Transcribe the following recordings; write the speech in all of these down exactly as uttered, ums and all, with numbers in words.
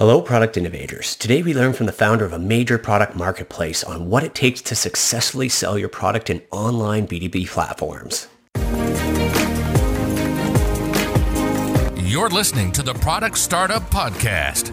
Hello, product innovators. Today we learn from the founder of a major product marketplace on what it takes to successfully sell your product in online B two B platforms. You're listening to the Product Startup Podcast,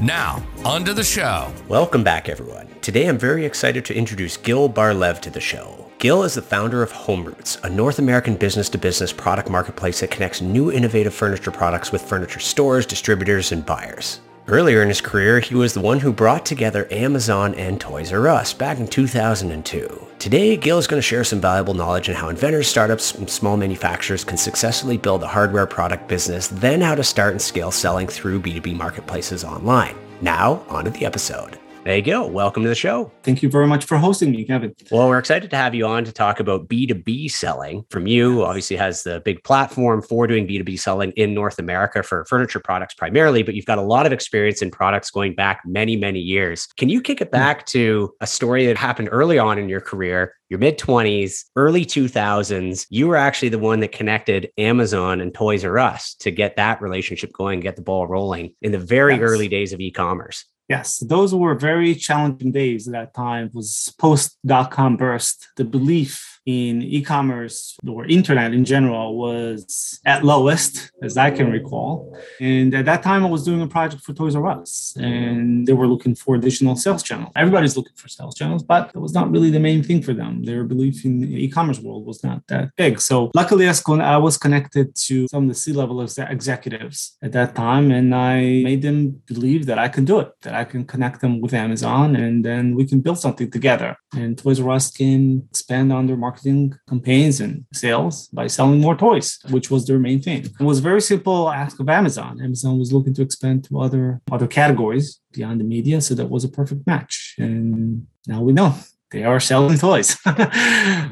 Now, onto the show. Welcome back, everyone. Today, I'm very excited to introduce Gil Bar-Lev to the show. Gil is the founder of HomeRoots, a North American business-to-business product marketplace that connects new innovative furniture products with furniture stores, distributors, and buyers. Earlier in his career, he was the one who brought together Amazon and Toys R Us back in two thousand two. Today, Gil is going to share some valuable knowledge on how inventors, startups, and small manufacturers can successfully build a hardware product business, then how to start and scale selling through B two B marketplaces online. Now, onto the episode. Hey, Gil, welcome to the show. Thank you very much for hosting me, Kevin. Well, we're excited to have you on to talk about B two B selling from you. Obviously has the big platform for doing B two B selling in North America for furniture products primarily, but you've got a lot of experience in products going back many, many years. Can you kick it back to a story that happened early on in your career, your mid-twenties, early two thousands? You were actually the one that connected Amazon and Toys R Us to get that relationship going, get the ball rolling in the very yes. early days of e-commerce. Yes, those were very challenging days at that time. It was post-dot-com burst. The belief in e-commerce or internet in general was at lowest, as I can recall. And at that time, I was doing a project for Toys R Us, and they were looking for additional sales channels. Everybody's looking for sales channels, but it was not really the main thing for them. Their belief in the e-commerce world was not that big. So luckily, I was connected to some of the C-level executives at that time, and I made them believe that I can do it, that I I can connect them with Amazon, and then we can build something together. And Toys R Us can expand on their marketing campaigns and sales by selling more toys, which was their main thing. It was a very simple ask of Amazon. Amazon was looking to expand to other, other categories beyond the media, so that was a perfect match. And now we know. They are selling toys.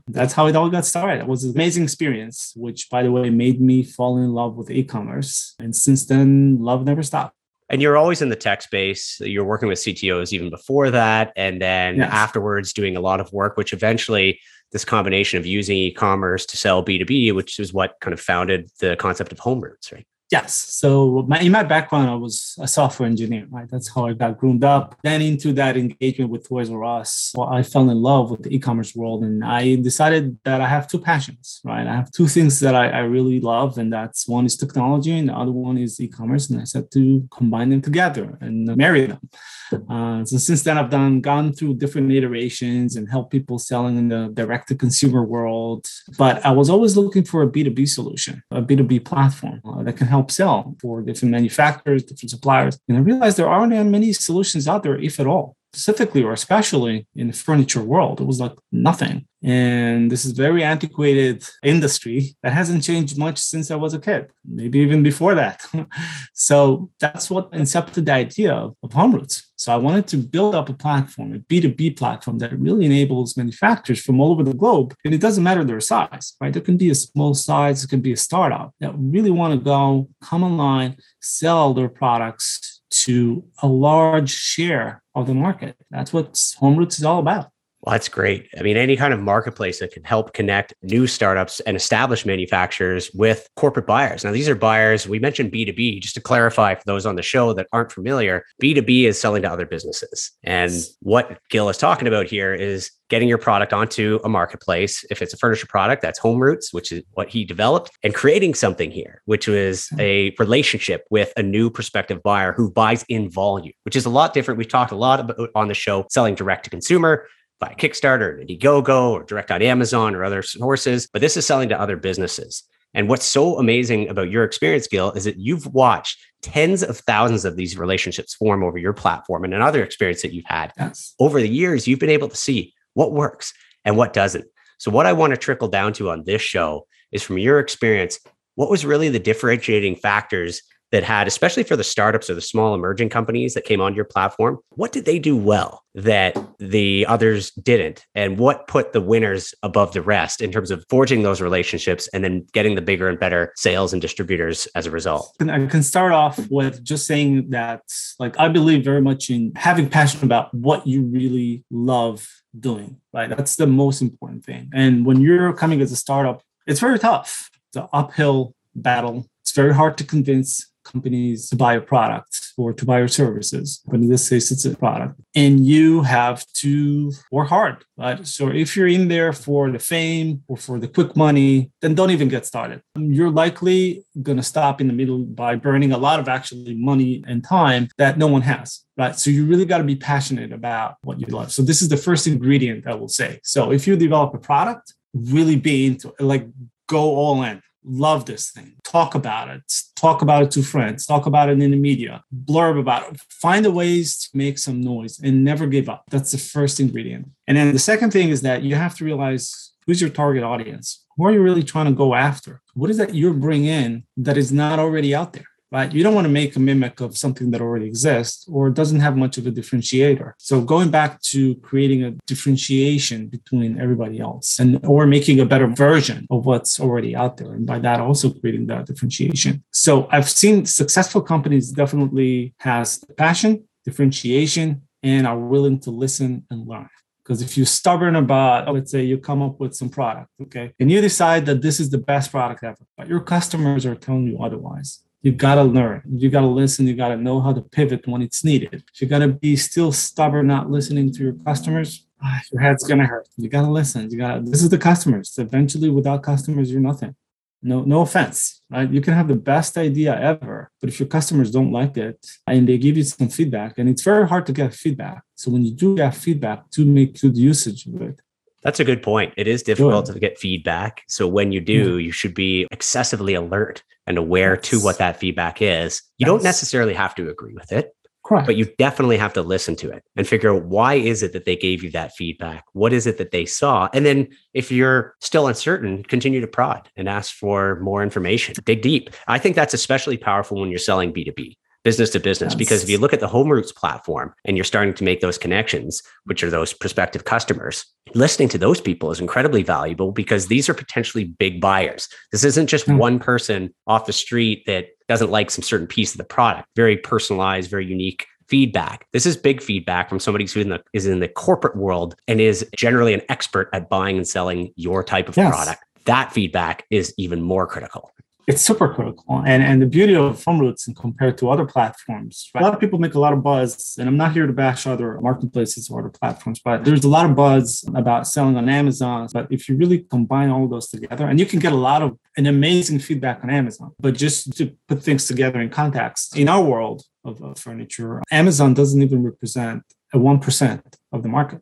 That's how it all got started. It was an amazing experience, which, by the way, made me fall in love with e-commerce. And since then, love never stopped. And you're always in the tech space. You're working with C T Os even before that. And then yes. afterwards doing a lot of work, which eventually this combination of using e-commerce to sell B two B, which is what kind of founded the concept of HomeRoots, right? Yes. So my, in my background, I was a software engineer, right? That's how I got groomed up. Then into that engagement with Toys R Us, well, I fell in love with the e-commerce world. And I decided that I have two passions, right? I have two things that I, I really love. And that's one is technology and the other one is e-commerce. And I said to combine them together and marry them. Uh, so since then, I've done gone through different iterations and helped people selling in the direct-to-consumer world. But I was always looking for a B two B solution, a B two B platform uh, that can help sell for different manufacturers, different suppliers. And I realized there aren't many solutions out there, if at all, specifically or especially in the furniture world. It was like nothing. And this is very antiquated industry that hasn't changed much since I was a kid, maybe even before that. So that's what incepted the idea of HomeRoots. So I wanted to build up a platform, a B two B platform that really enables manufacturers from all over the globe. And it doesn't matter their size, right? There can be a small size, it can be a startup that really want to go, come online, sell their products to a large share of the market. That's what HomeRoots is all about. Well, that's great. I mean, any kind of marketplace that can help connect new startups and established manufacturers with corporate buyers. Now, these are buyers. We mentioned B two B, just to clarify for those on the show that aren't familiar, B two B is selling to other businesses. And what Gil is talking about here is getting your product onto a marketplace. If it's a furniture product, that's HomeRoots, which is what he developed, and creating something here, which was a relationship with a new prospective buyer who buys in volume, which is a lot different. We've talked a lot about on the show, selling direct to consumer, by Kickstarter, or Indiegogo, or direct on Amazon or other sources, but this is selling to other businesses. And what's so amazing about your experience, Gil, is that you've watched tens of thousands of these relationships form over your platform and another experience that you've had. Yes. Over the years, you've been able to see what works and what doesn't. So what I want to trickle down to on this show is from your experience, what was really the differentiating factors that had, especially for the startups or the small emerging companies that came onto your platform, what did they do well that the others didn't? And what put the winners above the rest in terms of forging those relationships and then getting the bigger and better sales and distributors as a result? I can start off with just saying that, like, I believe very much in having passion about what you really love doing, right? That's the most important thing. And when you're coming as a startup, it's very tough. It's an uphill battle. It's very hard to convince companies to buy a product or to buy your services, but in this case, it's a product. And you have to work hard, right? So if you're in there for the fame or for the quick money, then don't even get started. You're likely going to stop in the middle by burning a lot of actually money and time that no one has, right? So you really got to be passionate about what you love. So this is the first ingredient I will say. So if you develop a product, really be into it, like go all in. Love this thing. Talk about it. Talk about it to friends. Talk about it in the media. Blurb about it. Find the ways to make some noise and never give up. That's the first ingredient. And then the second thing is that you have to realize who's your target audience. Who are you really trying to go after? What is that you're bringing in that is not already out there? Right? You don't want to make a mimic of something that already exists or doesn't have much of a differentiator. So going back to creating a differentiation between everybody else and or making a better version of what's already out there. And by that, also creating that differentiation. So I've seen successful companies definitely has passion, differentiation, and are willing to listen and learn. Because if you're stubborn about, let's say you come up with some product, okay, and you decide that this is the best product ever, but your customers are telling you otherwise. You got to learn. You got to listen. You got to know how to pivot when it's needed. If you're going to be still stubborn, not listening to your customers, ah, your head's going to hurt. You got to listen. You got to, this is the customers. Eventually, without customers, you're nothing. No, no offense, right? You can have the best idea ever, but if your customers don't like it and they give you some feedback, and it's very hard to get feedback. So when you do get feedback, to make good usage of it. That's a good point. It is difficult to get feedback. So when you do, you should be excessively alert and aware to what that feedback is. You don't necessarily have to agree with it, but you definitely have to listen to it and figure out why is it that they gave you that feedback? What is it that they saw? And then if you're still uncertain, continue to prod and ask for more information. Dig deep. I think that's especially powerful when you're selling B two B. Business to business, yes. Because if you look at the HomeRoots platform and you're starting to make those connections, which are those prospective customers, listening to those people is incredibly valuable because these are potentially big buyers. This isn't just mm. one person off the street that doesn't like some certain piece of the product, very personalized, very unique feedback. This is big feedback from somebody who is in the, is in the corporate world and is generally an expert at buying and selling your type of yes. product. That feedback is even more critical. It's super critical. And, and the beauty of HomeRoots and compared to other platforms, right? A lot of people make a lot of buzz, and I'm not here to bash other marketplaces or other platforms, but there's a lot of buzz about selling on Amazon. But if you really combine all those together, and you can get a lot of an amazing feedback on Amazon, but just to put things together in context, in our world of, of furniture, Amazon doesn't even represent a one percent of the market.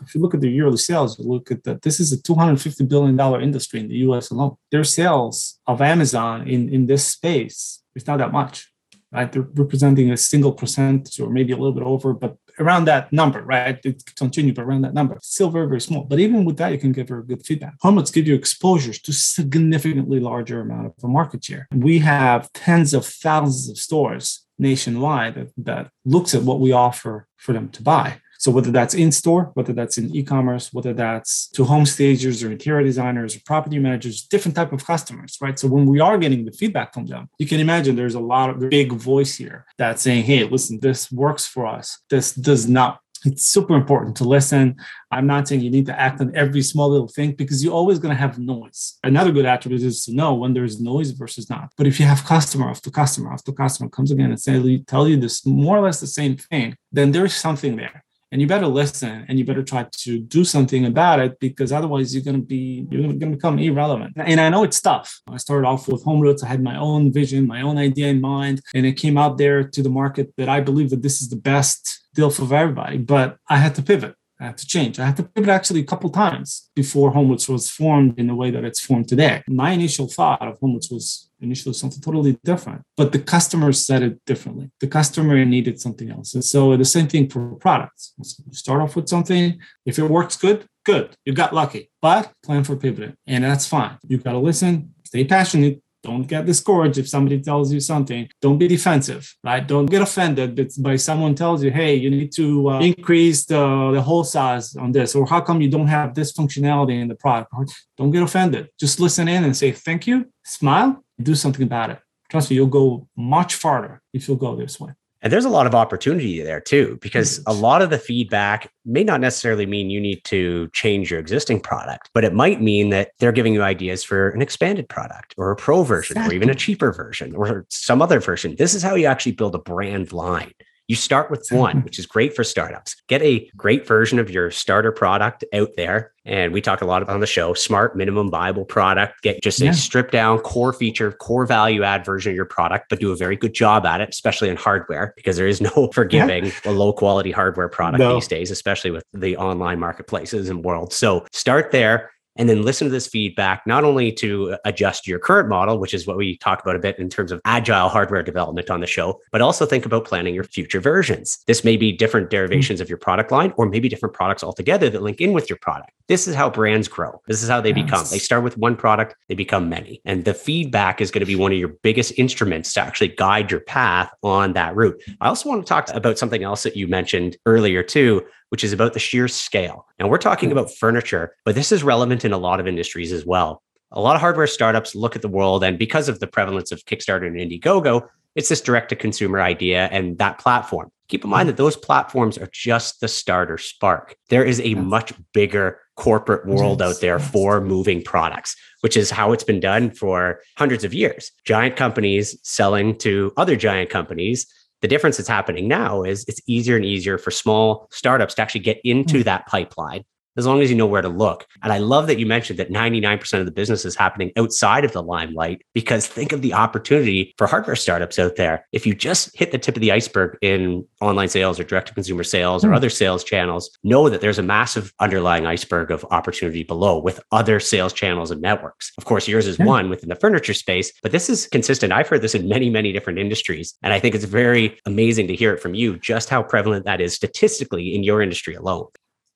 If you look at the yearly sales, you look at that. This is a two hundred fifty billion dollars industry in the U S alone. Their sales of Amazon in, in this space is not that much, right? They're representing a single percent or maybe a little bit over, but around that number, right? It continues, but around that number. It's still very, very small. But even with that, you can get very good feedback. HomeRoots give you exposures to significantly larger amount of the market share. We have tens of thousands of stores nationwide that, that looks at what we offer for them to buy. So whether that's in-store, whether that's in e-commerce, whether that's to home stagers or interior designers or property managers, different type of customers, right? So when we are getting the feedback from them, you can imagine there's a lot of big voice here that's saying, hey, listen, this works for us. This does not. It's super important to listen. I'm not saying you need to act on every small little thing because you're always going to have noise. Another good attribute is to know when there's noise versus not. But if you have customer after customer after customer comes again and say, tell you this more or less the same thing, then there's something there. And you better listen and you better try to do something about it because otherwise you're going to be, you're going to become irrelevant. And I know it's tough. I started off with HomeRoots. I had my own vision, my own idea in mind, and it came out there to the market that I believe that this is the best deal for everybody, but I had to pivot. I had to change. I had to pivot actually a couple times before HomeRoots was formed in the way that it's formed today. My initial thought of HomeRoots was initially something totally different, but the customer said it differently. The customer needed something else. And so the same thing for products. So you start off with something. If it works good, good. You got lucky, but plan for pivoting. And that's fine. You got to listen, stay passionate, Don't get discouraged if somebody tells you something. Don't be defensive, right? Don't get offended by someone tells you, hey, you need to uh, increase the, the hole size on this, or how come you don't have this functionality in the product? Don't get offended. Just listen in and say, thank you, smile, do something about it. Trust me, you'll go much farther if you'll go this way. And there's a lot of opportunity there too, because a lot of the feedback may not necessarily mean you need to change your existing product, but it might mean that they're giving you ideas for an expanded product or a pro version, exactly, or even a cheaper version or some other version. This is how you actually build a brand line. You start with one, which is great for startups. Get a great version of your starter product out there. And we talk a lot about on the show, smart minimum viable product. Get just yeah. a stripped down core feature, core value add version of your product, but do a very good job at it, especially in hardware, because there is no forgiving yeah. a low quality hardware product no. these days, especially with the online marketplaces and world. So start there. And then listen to this feedback, not only to adjust your current model, which is what we talk about a bit in terms of agile hardware development on the show, but also think about planning your future versions. This may be different derivations of your product line, or maybe different products altogether that link in with your product. This is how brands grow. This is how they yes. become. They start with one product, they become many. And the feedback is going to be one of your biggest instruments to actually guide your path on that route. I also want to talk about something else that you mentioned earlier too, which is about the sheer scale. And we're talking about furniture, but this is relevant in a lot of industries as well. A lot of hardware startups look at the world, and because of the prevalence of Kickstarter and Indiegogo, it's this direct-to-consumer idea and that platform. Keep in mind that those platforms are just the starter spark. There is a much bigger corporate world out there for moving products, which is how it's been done for hundreds of years. Giant companies selling to other giant companies. The difference that's happening now is it's easier and easier for small startups to actually get into that pipeline as long as you know where to look. And I love that you mentioned that ninety-nine percent of the business is happening outside of the limelight, because think of the opportunity for hardware startups out there. If you just hit the tip of the iceberg in online sales or direct-to-consumer sales or other sales channels, know that there's a massive underlying iceberg of opportunity below with other sales channels and networks. Of course, yours is one within the furniture space, but this is consistent. I've heard this in many, many different industries. And I think it's very amazing to hear it from you, just how prevalent that is statistically in your industry alone.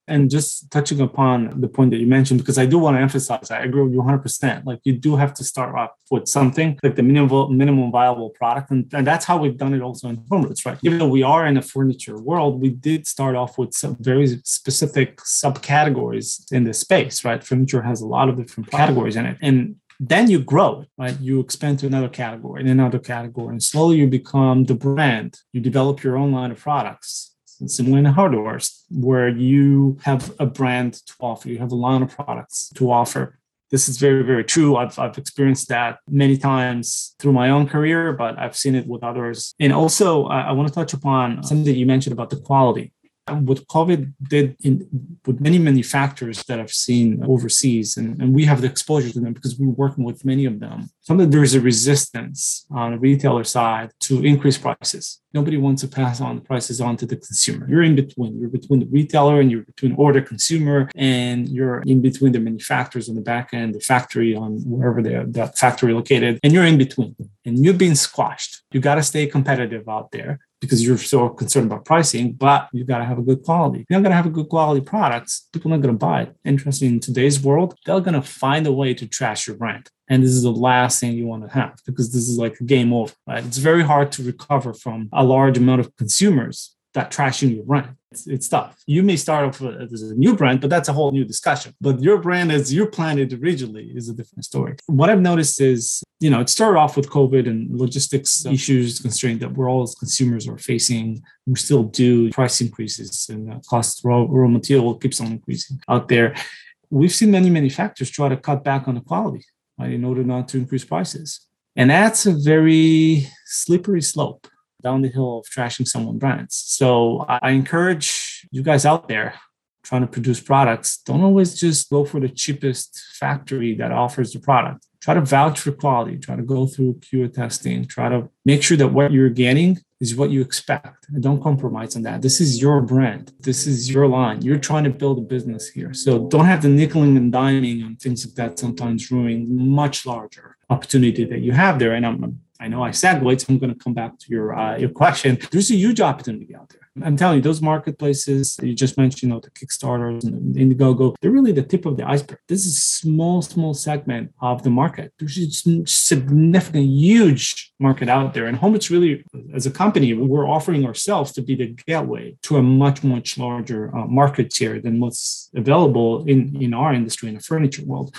And just touching upon the point that you mentioned, because I do want to emphasize, I agree with you one hundred percent. Like, you do have to start off with something like the minimum minimum viable product. And, and that's how we've done it also in HomeRoots, right? Even though we are in a furniture world, we did start off with some very specific subcategories in this space, right? Furniture has a lot of different categories in it. And then you grow, right? You expand to another category and another category. And slowly you become the brand. You develop your own line of products. Similar in hardware, where you have a brand to offer, you have a line of products to offer. This is very, very true. I've I've experienced that many times through my own career, but I've seen it with others. And also, I, I want to touch upon something that you mentioned about the quality. What COVID did in, with many manufacturers that I've seen overseas, and, and we have the exposure to them because we're working with many of them, sometimes there is a resistance on the retailer side to increase prices. Nobody wants to pass on the prices on to the consumer. You're in between. You're between the retailer and you're between order consumer, and you're in between the manufacturers on the back end, the factory on wherever that factory located, and you're in between. And you've been squashed. You got to stay competitive out there, because you're so concerned about pricing, but you've got to have a good quality. If you're not going to have a good quality products, people are not going to buy it. Interesting, in today's world, they're going to find a way to trash your brand. And this is the last thing you want to have, because this is like a game over, right? It's very hard to recover from a large amount of consumers that trashing your brand. It's, it's tough. You may start off as a new brand, but that's a whole new discussion. But your brand as you planned it originally is a different story. What I've noticed is, you know, it started off with COVID and logistics issues, constraint that we're all as consumers are facing. We still do price increases, and the cost of raw, raw material keeps on increasing out there. We've seen many manufacturers try to cut back on the quality, right, in order not to increase prices. And that's a very slippery slope down the hill of trashing someone's brands. So I encourage you guys out there trying to produce products, don't always just go for the cheapest factory that offers the product. Try to vouch for quality, try to go through Q A testing, try to make sure that what you're getting is what you expect. And don't compromise on that. This is your brand. This is your line. You're trying to build a business here. So don't have the nickeling and diming on things like that, sometimes ruining much larger opportunity that you have there. And I'm I know I segued, so I'm going to come back to your uh, your question. There's a huge opportunity out there. I'm telling you, those marketplaces you just mentioned, you know, the Kickstarters and Indiegogo, they're really the tip of the iceberg. This is a small, small segment of the market. There's a significant, huge market out there. And HomeRoots really, as a company, we're offering ourselves to be the gateway to a much, much larger uh, market share than what's available in, in our industry, in the furniture world.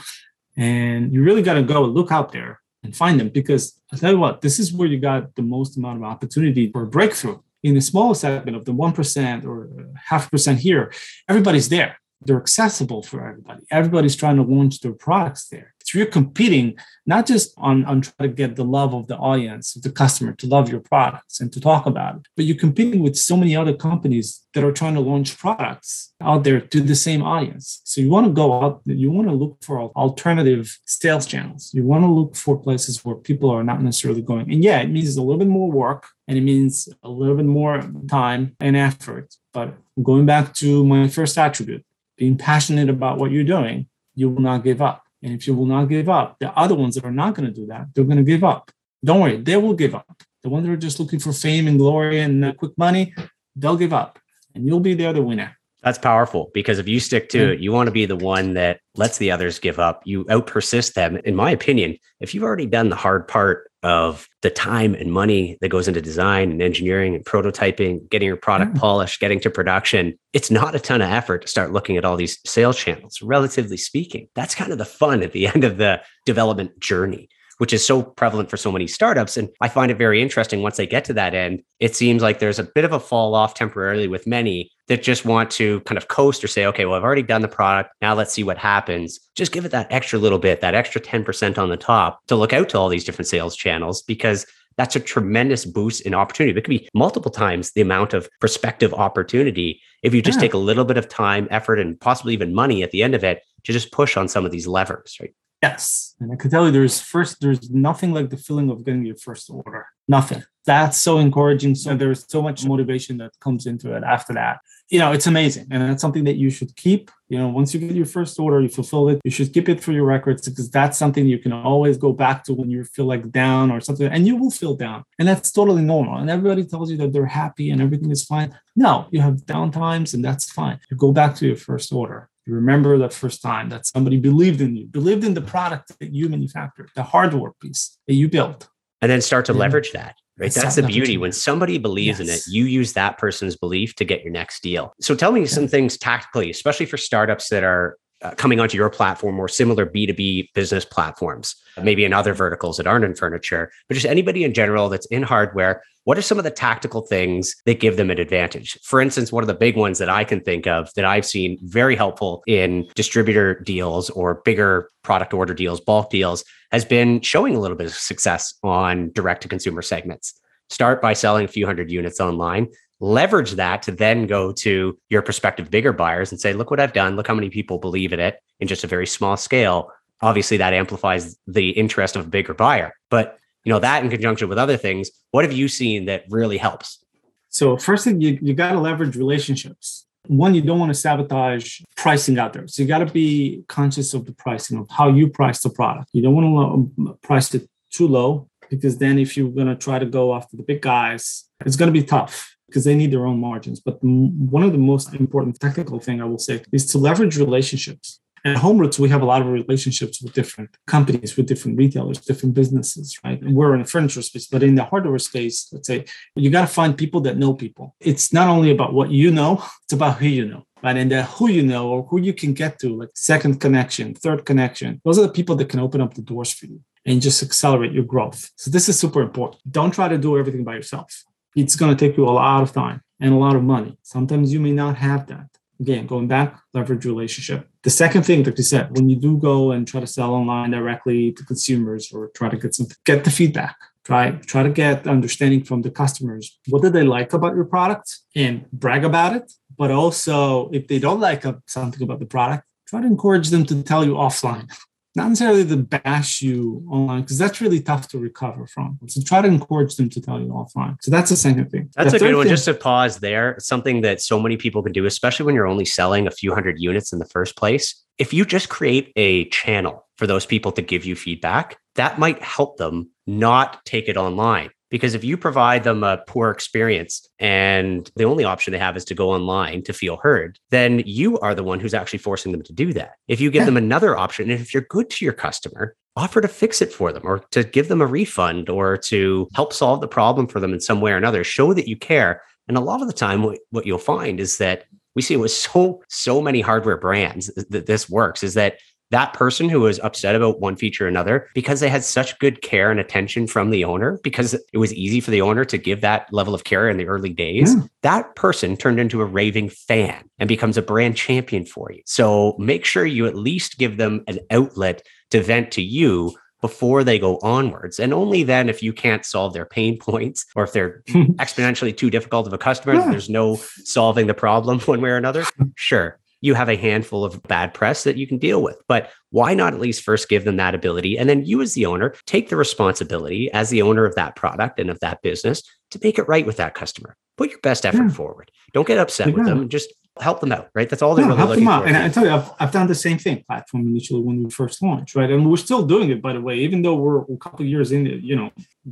And you really got to go look out there and find them, because I'll tell you what, this is where you got the most amount of opportunity for a breakthrough. In the small segment of the one percent or half percent here, everybody's there. They're accessible for everybody. Everybody's trying to launch their products there. So you're competing not just on, on trying to get the love of the audience, the customer to love your products and to talk about it, but you're competing with so many other companies that are trying to launch products out there to the same audience. So you want to go out, you want to look for alternative sales channels. You want to look for places where people are not necessarily going. And yeah, it means a little bit more work and it means a little bit more time and effort. But going back to my first attribute, being passionate about what you're doing, you will not give up. And if you will not give up, the other ones that are not going to do that, they're going to give up. Don't worry, they will give up. The ones that are just looking for fame and glory and uh, quick money, they'll give up. And you'll be there the winner. That's powerful, because if you stick to it, you want to be the one that lets the others give up. You outpersist them. In my opinion, if you've already done the hard part of the time and money that goes into design and engineering and prototyping, getting your product yeah. polished, getting to production, it's not a ton of effort to start looking at all these sales channels, relatively speaking. That's kind of the fun at the end of the development journey, which is so prevalent for so many startups. And I find it very interesting. Once they get to that end, it seems like there's a bit of a fall off temporarily with many that just want to kind of coast or say, okay, well, I've already done the product. Now let's see what happens. Just give it that extra little bit, that extra ten percent on the top to look out to all these different sales channels, because that's a tremendous boost in opportunity. It could be multiple times the amount of prospective opportunity if you just yeah. take a little bit of time, effort, and possibly even money at the end of it to just push on some of these levers, right? Yes. And I can tell you there's first, there's nothing like the feeling of getting your first order. Nothing. That's so encouraging. So there's so much motivation that comes into it after that. You know, it's amazing. And that's something that you should keep. You know, once you get your first order, you fulfill it. You should keep it for your records, because that's something you can always go back to when you feel like down or something. And you will feel down. And that's totally normal. And everybody tells you that they're happy and everything is fine. No, you have down times and that's fine. You go back to your first order. You remember that first time that somebody believed in you, believed in the product that you manufactured, the hardware piece that you built. And then start to yeah. leverage that, right? That's, That's the beauty. When somebody believes yes. in it, you use that person's belief to get your next deal. So tell me yeah. some things tactically, especially for startups that are uh, coming onto your platform or similar B two B business platforms, maybe in other verticals that aren't in furniture, but just anybody in general that's in hardware. What are some of the tactical things that give them an advantage? For instance, one of the big ones that I can think of that I've seen very helpful in distributor deals or bigger product order deals, bulk deals, has been showing a little bit of success on direct-to-consumer segments. Start by selling a few hundred units online, leverage that to then go to your prospective bigger buyers and say, look what I've done, look how many people believe in it in just a very small scale. Obviously, that amplifies the interest of a bigger buyer, but you know, that in conjunction with other things, what have you seen that really helps? So first thing, you, you got to leverage relationships. One, you don't want to sabotage pricing out there. So you got to be conscious of the pricing, of how you price the product. You don't want to price it too low, because then if you're going to try to go after the big guys, it's going to be tough, because they need their own margins. But one of the most important technical thing I will say is to leverage relationships. At HomeRoots, we have a lot of relationships with different companies, with different retailers, different businesses, right? And we're in the furniture space, but in the hardware space, let's say, you got to find people that know people. It's not only about what you know, it's about who you know, right? And the who you know or who you can get to, like second connection, third connection, those are the people that can open up the doors for you and just accelerate your growth. So this is super important. Don't try to do everything by yourself. It's going to take you a lot of time and a lot of money. Sometimes you may not have that. Again, going back, leverage relationship. The second thing that you said, when you do go and try to sell online directly to consumers or try to get some, get the feedback, try, try to get understanding from the customers. What do they like about your product and brag about it? But also if they don't like something about the product, try to encourage them to tell you offline. Not necessarily to bash you online, because that's really tough to recover from. So try to encourage them to tell you offline. So that's the second thing. That's the a good one. Thing. Just to pause there, something that so many people can do, especially when you're only selling a few hundred units in the first place. If you just create a channel for those people to give you feedback, that might help them not take it online. Because if you provide them a poor experience and the only option they have is to go online to feel heard, then you are the one who's actually forcing them to do that. If you give yeah. them another option, and if you're good to your customer, offer to fix it for them or to give them a refund or to help solve the problem for them in some way or another, show that you care. And a lot of the time, what, what you'll find is that we see with so, so many hardware brands that this works is that that person who was upset about one feature or another, because they had such good care and attention from the owner, because it was easy for the owner to give that level of care in the early days, yeah. that person turned into a raving fan and becomes a brand champion for you. So make sure you at least give them an outlet to vent to you before they go onwards. And only then, if you can't solve their pain points or if they're exponentially too difficult of a customer, yeah. there's no solving the problem one way or another, sure. you have a handful of bad press that you can deal with. But why not at least first give them that ability? And then you as the owner, take the responsibility as the owner of that product and of that business to make it right with that customer. Put your best effort yeah. forward. Don't get upset yeah. with them. Just help them out, right? That's all they're yeah, really looking for. And I tell you, I've, I've done the same thing, platform initially when we first launched, right? And we're still doing it, by the way, even though we're a couple of years in, you know,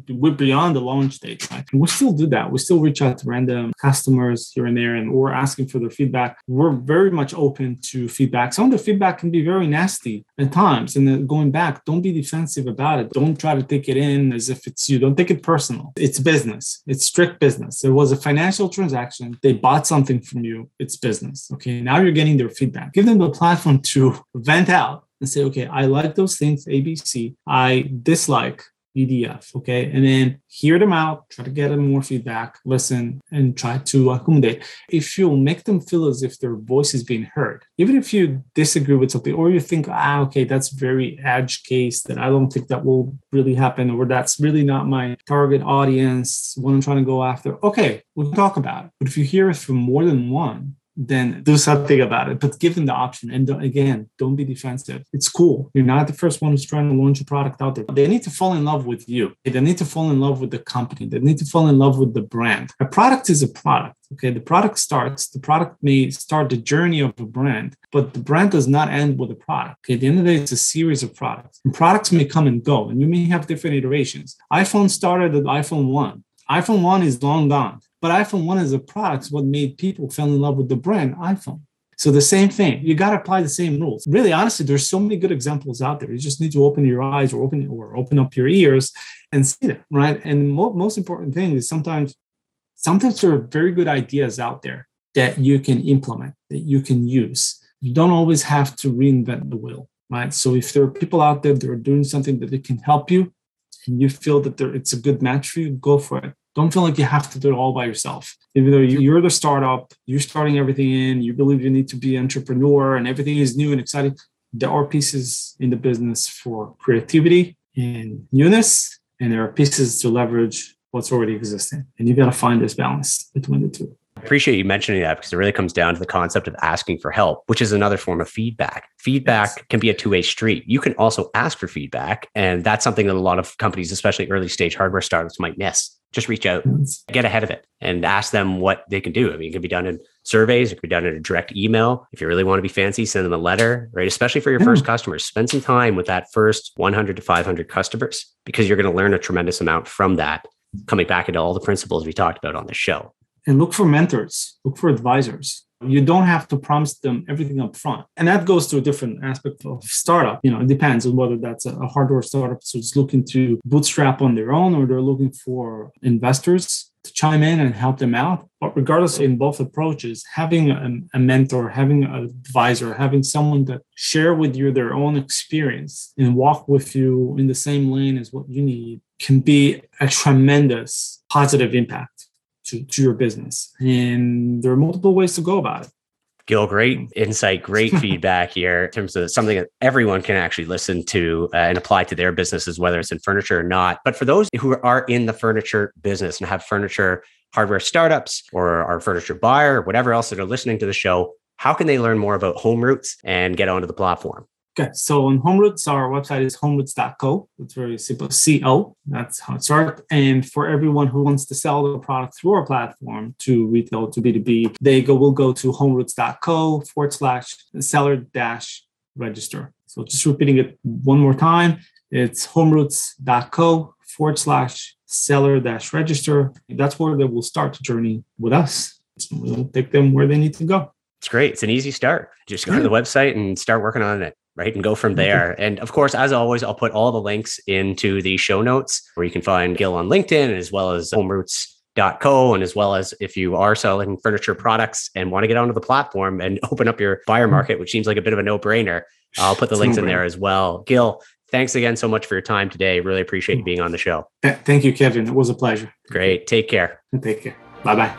we're beyond the launch date, right? We still do that. We still reach out to random customers here and there, and we're asking for their feedback. We're very much open to feedback. Some of the feedback can be very nasty at times. And then going back, don't be defensive about it. Don't try to take it in as if it's you. Don't take it personal. It's business. It's strict business. It was a financial transaction. They bought something from you. It's business. Business. Okay, now you're getting their feedback. Give them the platform to vent out and say, okay, I like those things, A B C. I dislike E D F. Okay, and then hear them out, try to get them more feedback, listen, and try to accommodate. If you make them feel as if their voice is being heard, even if you disagree with something or you think, ah, okay, that's very edge case that I don't think that will really happen, or that's really not my target audience, what I'm trying to go after. Okay, we can talk about it. But if you hear it from more than one, then do something about it, but give them the option. And don't, again, don't be defensive. It's cool. You're not the first one who's trying to launch a product out there. They need to fall in love with you. They need to fall in love with the company. They need to fall in love with the brand. A product is a product. Okay, the product starts, the product may start the journey of a brand, but the brand does not end with a product. Okay, at the end of the day, it's a series of products. And products may come and go, and you may have different iterations. iPhone started at iPhone one. iPhone one is long gone. But iPhone one is a product, what made people fell in love with the brand iPhone. So the same thing, you got to apply the same rules. Really, honestly, there's so many good examples out there. You just need to open your eyes or open or open up your ears and see them, right? And the mo- most important thing is sometimes, sometimes there are very good ideas out there that you can implement, that you can use. You don't always have to reinvent the wheel, right? So if there are people out there that are doing something that they can help you and you feel that there, it's a good match for you, go for it. Don't feel like you have to do it all by yourself. Even though you're the startup, you're starting everything in, you believe you need to be an entrepreneur and everything is new and exciting. There are pieces in the business for creativity and newness, and there are pieces to leverage what's already existing. And you've got to find this balance between the two. I appreciate you mentioning that because it really comes down to the concept of asking for help, which is another form of feedback. Feedback yes. can be a two-way street. You can also ask for feedback. And that's something that a lot of companies, especially early stage hardware startups, might miss. Just reach out, get ahead of it, and ask them what they can do. I mean, it can be done in surveys. It can be done in a direct email. If you really want to be fancy, send them a letter, right? Especially for your yeah. first customers. Spend some time with that first one hundred to five hundred customers because you're going to learn a tremendous amount from that, coming back into all the principles we talked about on the show. And look for mentors. Look for advisors. You don't have to promise them everything up front. And that goes to a different aspect of startup. You know, it depends on whether that's a hardware startup. So it's looking to bootstrap on their own, or they're looking for investors to chime in and help them out. But regardless, in both approaches, having a, a mentor, having an advisor, having someone that share with you their own experience and walk with you in the same lane as what you need can be a tremendous positive impact To, to your business. And there are multiple ways to go about it. Gil, great insight, great feedback here in terms of something that everyone can actually listen to uh, and apply to their businesses, whether it's in furniture or not. But for those who are in the furniture business and have furniture hardware startups or are furniture buyer or whatever else that are listening to the show, how can they learn more about HomeRoots and get onto the platform? Okay, so on HomeRoots, our website is homeroots dot co. It's very simple, C O. That's how it starts. And for everyone who wants to sell their product through our platform to retail, to B two B, they go will go to homeroots dot co forward slash seller dash register. So just repeating it one more time, it's homeroots dot co forward slash seller dash register. That's where they will start the journey with us. We'll take them where they need to go. It's great. It's an easy start. Just go yeah. to the website and start working on it, right? And go from there. And of course, as always, I'll put all the links into the show notes where you can find Gil on LinkedIn as well as homeroots dot co. And as well as if you are selling furniture products and want to get onto the platform and open up your buyer market, which seems like a bit of a no-brainer, I'll put the it's links no-brainer. in there as well. Gil, thanks again so much for your time today. Really appreciate you being on the show. Thank you, Kevin. It was a pleasure. Great. Take care. Take care. Bye-bye.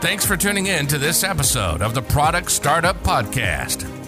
Thanks for tuning in to this episode of the Product Startup Podcast,